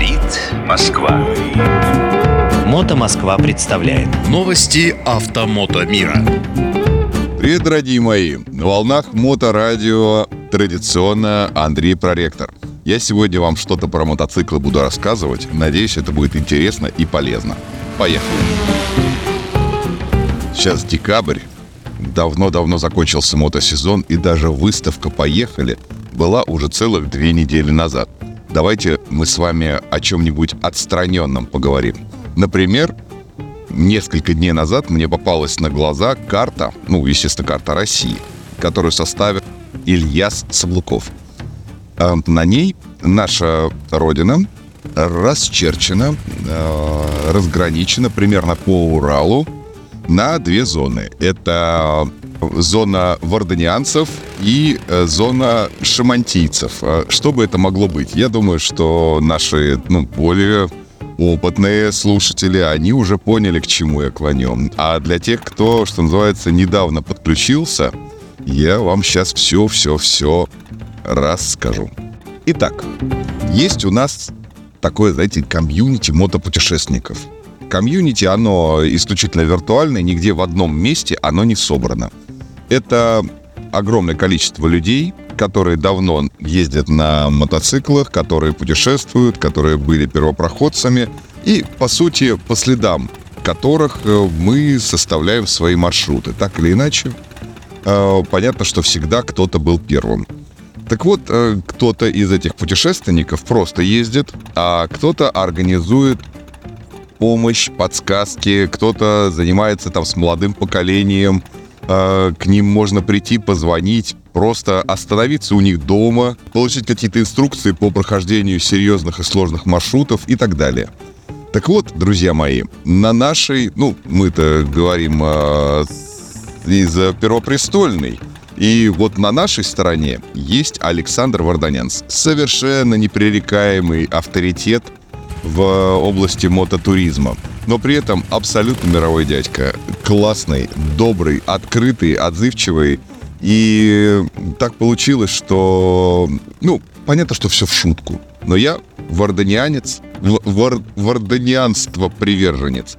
Говорит Москва. МотоМосква представляет новости автомото мира. Привет, дорогие мои! На волнах моторадио традиционно Андрей Проректор. Я сегодня вам что-то про мотоциклы буду рассказывать. Надеюсь, это будет интересно и полезно. Поехали! Сейчас декабрь. Давно-давно закончился мотосезон, и даже выставка «Поехали» была уже целых 2 недели назад. Давайте мы с вами о чем-нибудь отстраненном поговорим. Например, несколько дней назад мне попалась на глаза карта, естественно, карта России, которую составил Ильяс Соблуков. На ней наша родина расчерчена, разграничена примерно по Уралу на 2 зоны. Это зона варданянцев и зона шамантийцев. Что бы это могло быть? Я думаю, что наши более опытные слушатели, они уже поняли, к чему я клоню. А для тех, кто, что называется, недавно подключился, я вам сейчас все расскажу. Итак, есть у нас такое, комьюнити мотопутешественников. Комьюнити, оно исключительно виртуальное, нигде в одном месте оно не собрано. Это огромное количество людей, которые давно ездят на мотоциклах, которые путешествуют, которые были первопроходцами и, по сути, по следам которых мы составляем свои маршруты. Так или иначе, понятно, что всегда кто-то был первым. Так вот, кто-то из этих путешественников просто ездит, а кто-то организует помощь, подсказки, кто-то занимается с молодым поколением, к ним можно прийти, позвонить, просто остановиться у них дома, получить какие-то инструкции по прохождению серьезных и сложных маршрутов и так далее. Так вот, друзья мои, на нашей, мы-то говорим из Первопрестольной, и вот на нашей стороне есть Александр Варданянц, совершенно непререкаемый авторитет в области мототуризма, но при этом абсолютно мировой дядька. Классный, добрый, открытый, отзывчивый. И так получилось, что... понятно, что все в шутку, но я варданянство приверженец.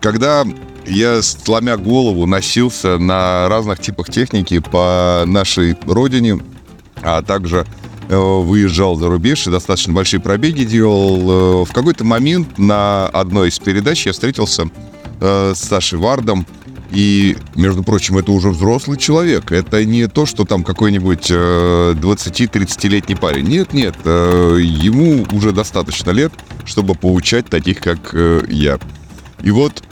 Когда я, сломя голову, носился на разных типах техники по нашей родине, а также выезжал за рубеж и достаточно большие пробеги делал. В какой-то момент на одной из передач я встретился с Сашей Вардом. И, между прочим, это уже взрослый человек. Это не то, что там какой-нибудь 20-30-летний парень. Нет, ему уже достаточно лет, чтобы поучать таких, как я. И вот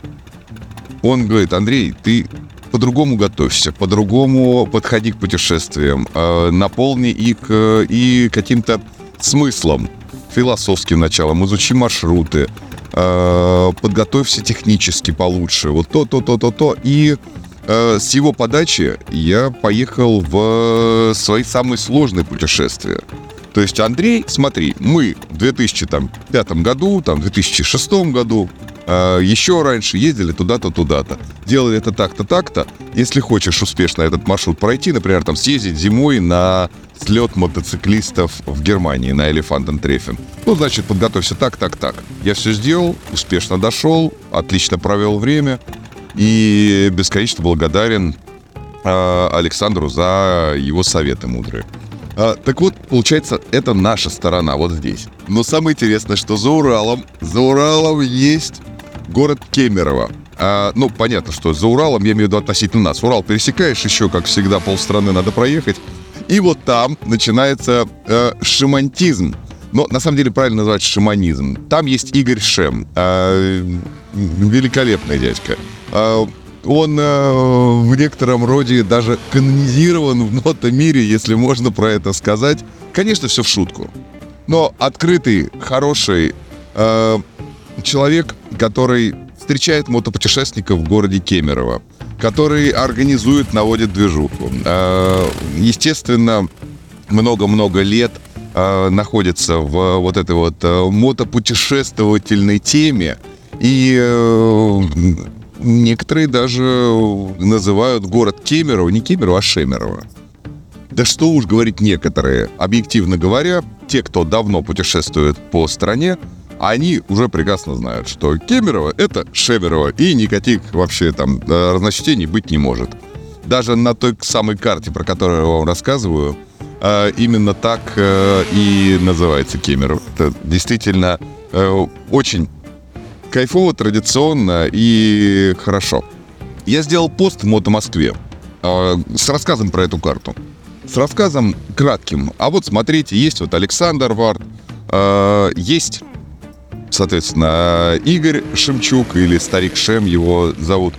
он говорит: Андрей, ты по-другому готовься, по-другому подходи к путешествиям, наполни их и каким-то смыслом, философским началом, изучи маршруты, подготовься технически получше, вот то. И с его подачи я поехал в свои самые сложные путешествия. То есть, Андрей, смотри, мы в 2005 году, 2006 году, еще раньше ездили туда-то, туда-то. Делали это так-то, так-то. Если хочешь успешно этот маршрут пройти, например, съездить зимой на слет мотоциклистов в Германии на Elefanten Treffen. Значит, подготовься так. Я все сделал, успешно дошел, отлично провел время и бесконечно благодарен Александру за его советы мудрые. Так вот, получается, это наша сторона, вот здесь. Но самое интересное, что за Уралом есть город Кемерово. Понятно, что за Уралом, я имею в виду относительно нас. Урал пересекаешь, еще, как всегда, полстраны надо проехать. И вот там начинается шамантизм. Но на самом деле правильно называется шаманизм. Там есть Игорь Шем, великолепный дядька. Он в некотором роде даже канонизирован в мотомире, если можно про это сказать. Конечно, все в шутку. Но открытый, хороший человек, который встречает мотопутешественников в городе Кемерово, который организует, наводит движуху. Естественно, много-много лет находится в вот этой вот мотопутешествовательной теме. И... некоторые даже называют город Кемерово, не Кемерово, а Шемерово. Да что уж говорить некоторые. Объективно говоря, те, кто давно путешествует по стране, они уже прекрасно знают, что Кемерово — это Шемерово, и никаких вообще там разночтений быть не может. Даже на той самой карте, про которую я вам рассказываю, именно так и называется Кемерово. Это действительно очень кайфово, традиционно и хорошо. Я сделал пост в «МотоМоскве» с рассказом про эту карту. С рассказом кратким. А вот смотрите, есть вот Александр Вард, есть, соответственно, Игорь Шемчук, или Старик Шем его зовут.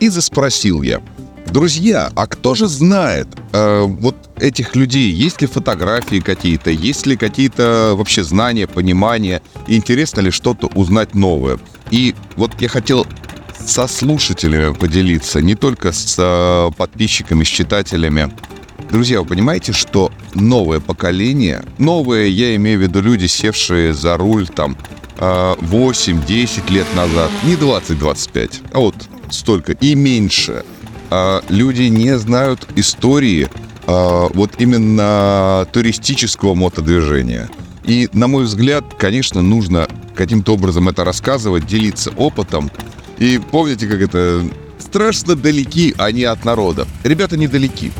И заспросил я: друзья, а кто же знает вот этих людей? Есть ли фотографии какие-то? Есть ли какие-то вообще знания, понимания? Интересно ли что-то узнать новое? И вот я хотел со слушателями поделиться, не только с подписчиками, с читателями. Друзья, вы понимаете, что новое поколение, новые, я имею в виду люди, севшие за руль там 8-10 лет назад, не 20-25, а вот столько и меньше, люди не знают истории вот именно туристического мотодвижения. И, на мой взгляд, конечно, нужно каким-то образом это рассказывать, делиться опытом. И помните, как это? Страшно далеки они от народа. Ребята недалеки.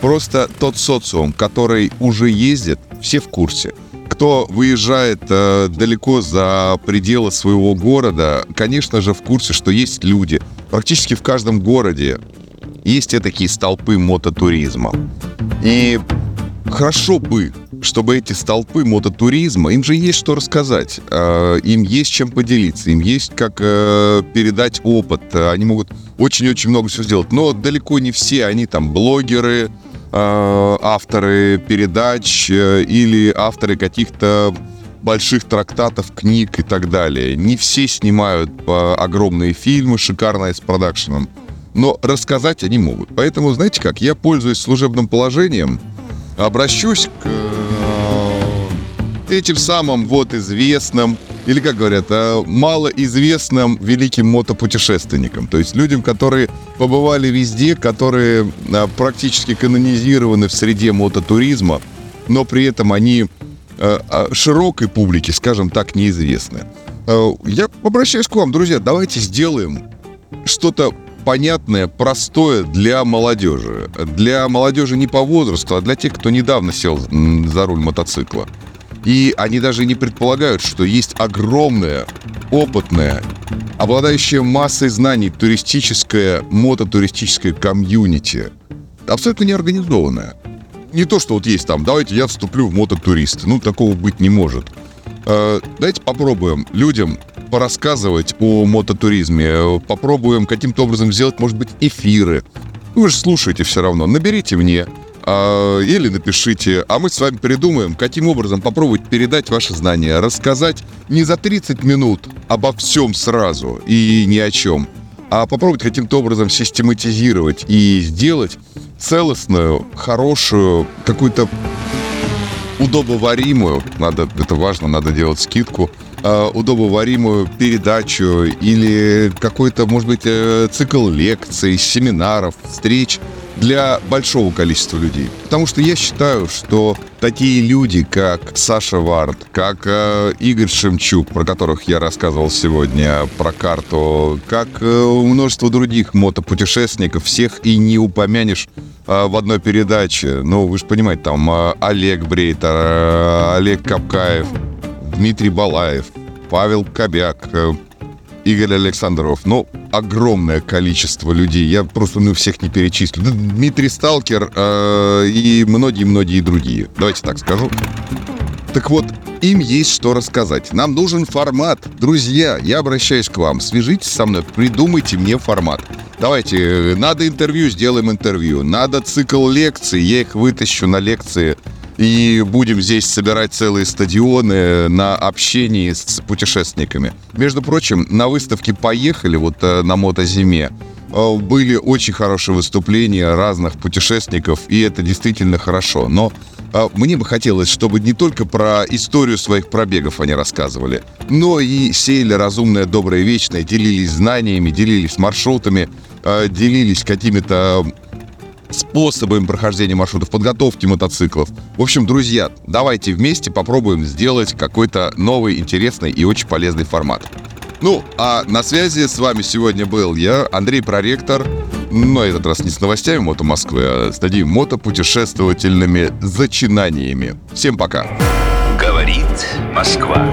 Просто тот социум, который уже ездит, все в курсе. Кто выезжает далеко за пределы своего города, конечно же, в курсе, что есть люди. Практически в каждом городе есть этакие столпы мототуризма. И хорошо бы, чтобы эти столпы мототуризма, им же есть что рассказать, им есть чем поделиться, им есть как передать опыт. Они могут очень-очень много всего сделать, но далеко не все они там блогеры, авторы передач или авторы каких-то больших трактатов, книг и так далее. Не все снимают огромные фильмы, шикарные с продакшеном, но рассказать они могут. Поэтому, знаете как, я пользуюсь служебным положением, обращусь к этим самым вот известным, или, как говорят, малоизвестным великим мотопутешественникам. То есть людям, которые побывали везде, которые практически канонизированы в среде мототуризма, но при этом они широкой публике, скажем так, неизвестны. Я обращаюсь к вам, друзья, давайте сделаем что-то понятное, простое для молодежи. Для молодежи не по возрасту, а для тех, кто недавно сел за руль мотоцикла. И они даже не предполагают, что есть огромное, опытное, обладающее массой знаний туристическое, мототуристическое комьюнити. Абсолютно неорганизованное. Не то, что вот есть там, давайте я вступлю в мототуристы. Ну, такого быть не может. Давайте попробуем людям порассказывать о мототуризме, попробуем каким-то образом сделать, может быть, эфиры. Вы же слушаете все равно, наберите мне или напишите, а мы с вами придумаем, каким образом попробовать передать ваши знания, рассказать не за 30 минут обо всем сразу и ни о чем, а попробовать каким-то образом систематизировать и сделать целостную, хорошую, какую-то удобоваримую, надо, это важно, надо делать скидку, удобоваримую передачу или какой-то, может быть, цикл лекций, семинаров, встреч для большого количества людей. Потому что я считаю, что такие люди, как Саша Вард, как Игорь Шемчук, про которых я рассказывал сегодня, про карту, как множество других мотопутешественников, всех и не упомянешь в одной передаче. Ну, вы же понимаете, там Олег Брейтер, Олег Капкаев, Дмитрий Балаев, Павел Кобяк, Игорь Александров. Ну, огромное количество людей. Я просто всех не перечислю. Дмитрий Сталкер и многие-многие другие. Давайте так скажу. Так вот, им есть что рассказать. Нам нужен формат. Друзья, я обращаюсь к вам. Свяжитесь со мной, придумайте мне формат. Давайте, надо интервью, сделаем интервью. Надо цикл лекций, я их вытащу на лекции. И будем здесь собирать целые стадионы на общении с путешественниками. Между прочим, на выставке «Поехали», вот на «Мотозиме», были очень хорошие выступления разных путешественников, и это действительно хорошо. Но мне бы хотелось, чтобы не только про историю своих пробегов они рассказывали, но и сеяли разумное, доброе, вечное, делились знаниями, делились маршрутами, делились какими-то способами прохождения маршрутов, подготовки мотоциклов. В общем, друзья, давайте вместе попробуем сделать какой-то новый, интересный и очень полезный формат. Ну, а на связи с вами сегодня был я, Андрей Проректор, но этот раз не с новостями МотоМосквы, а с такими мотопутешествовательными зачинаниями. Всем пока! Говорит Москва.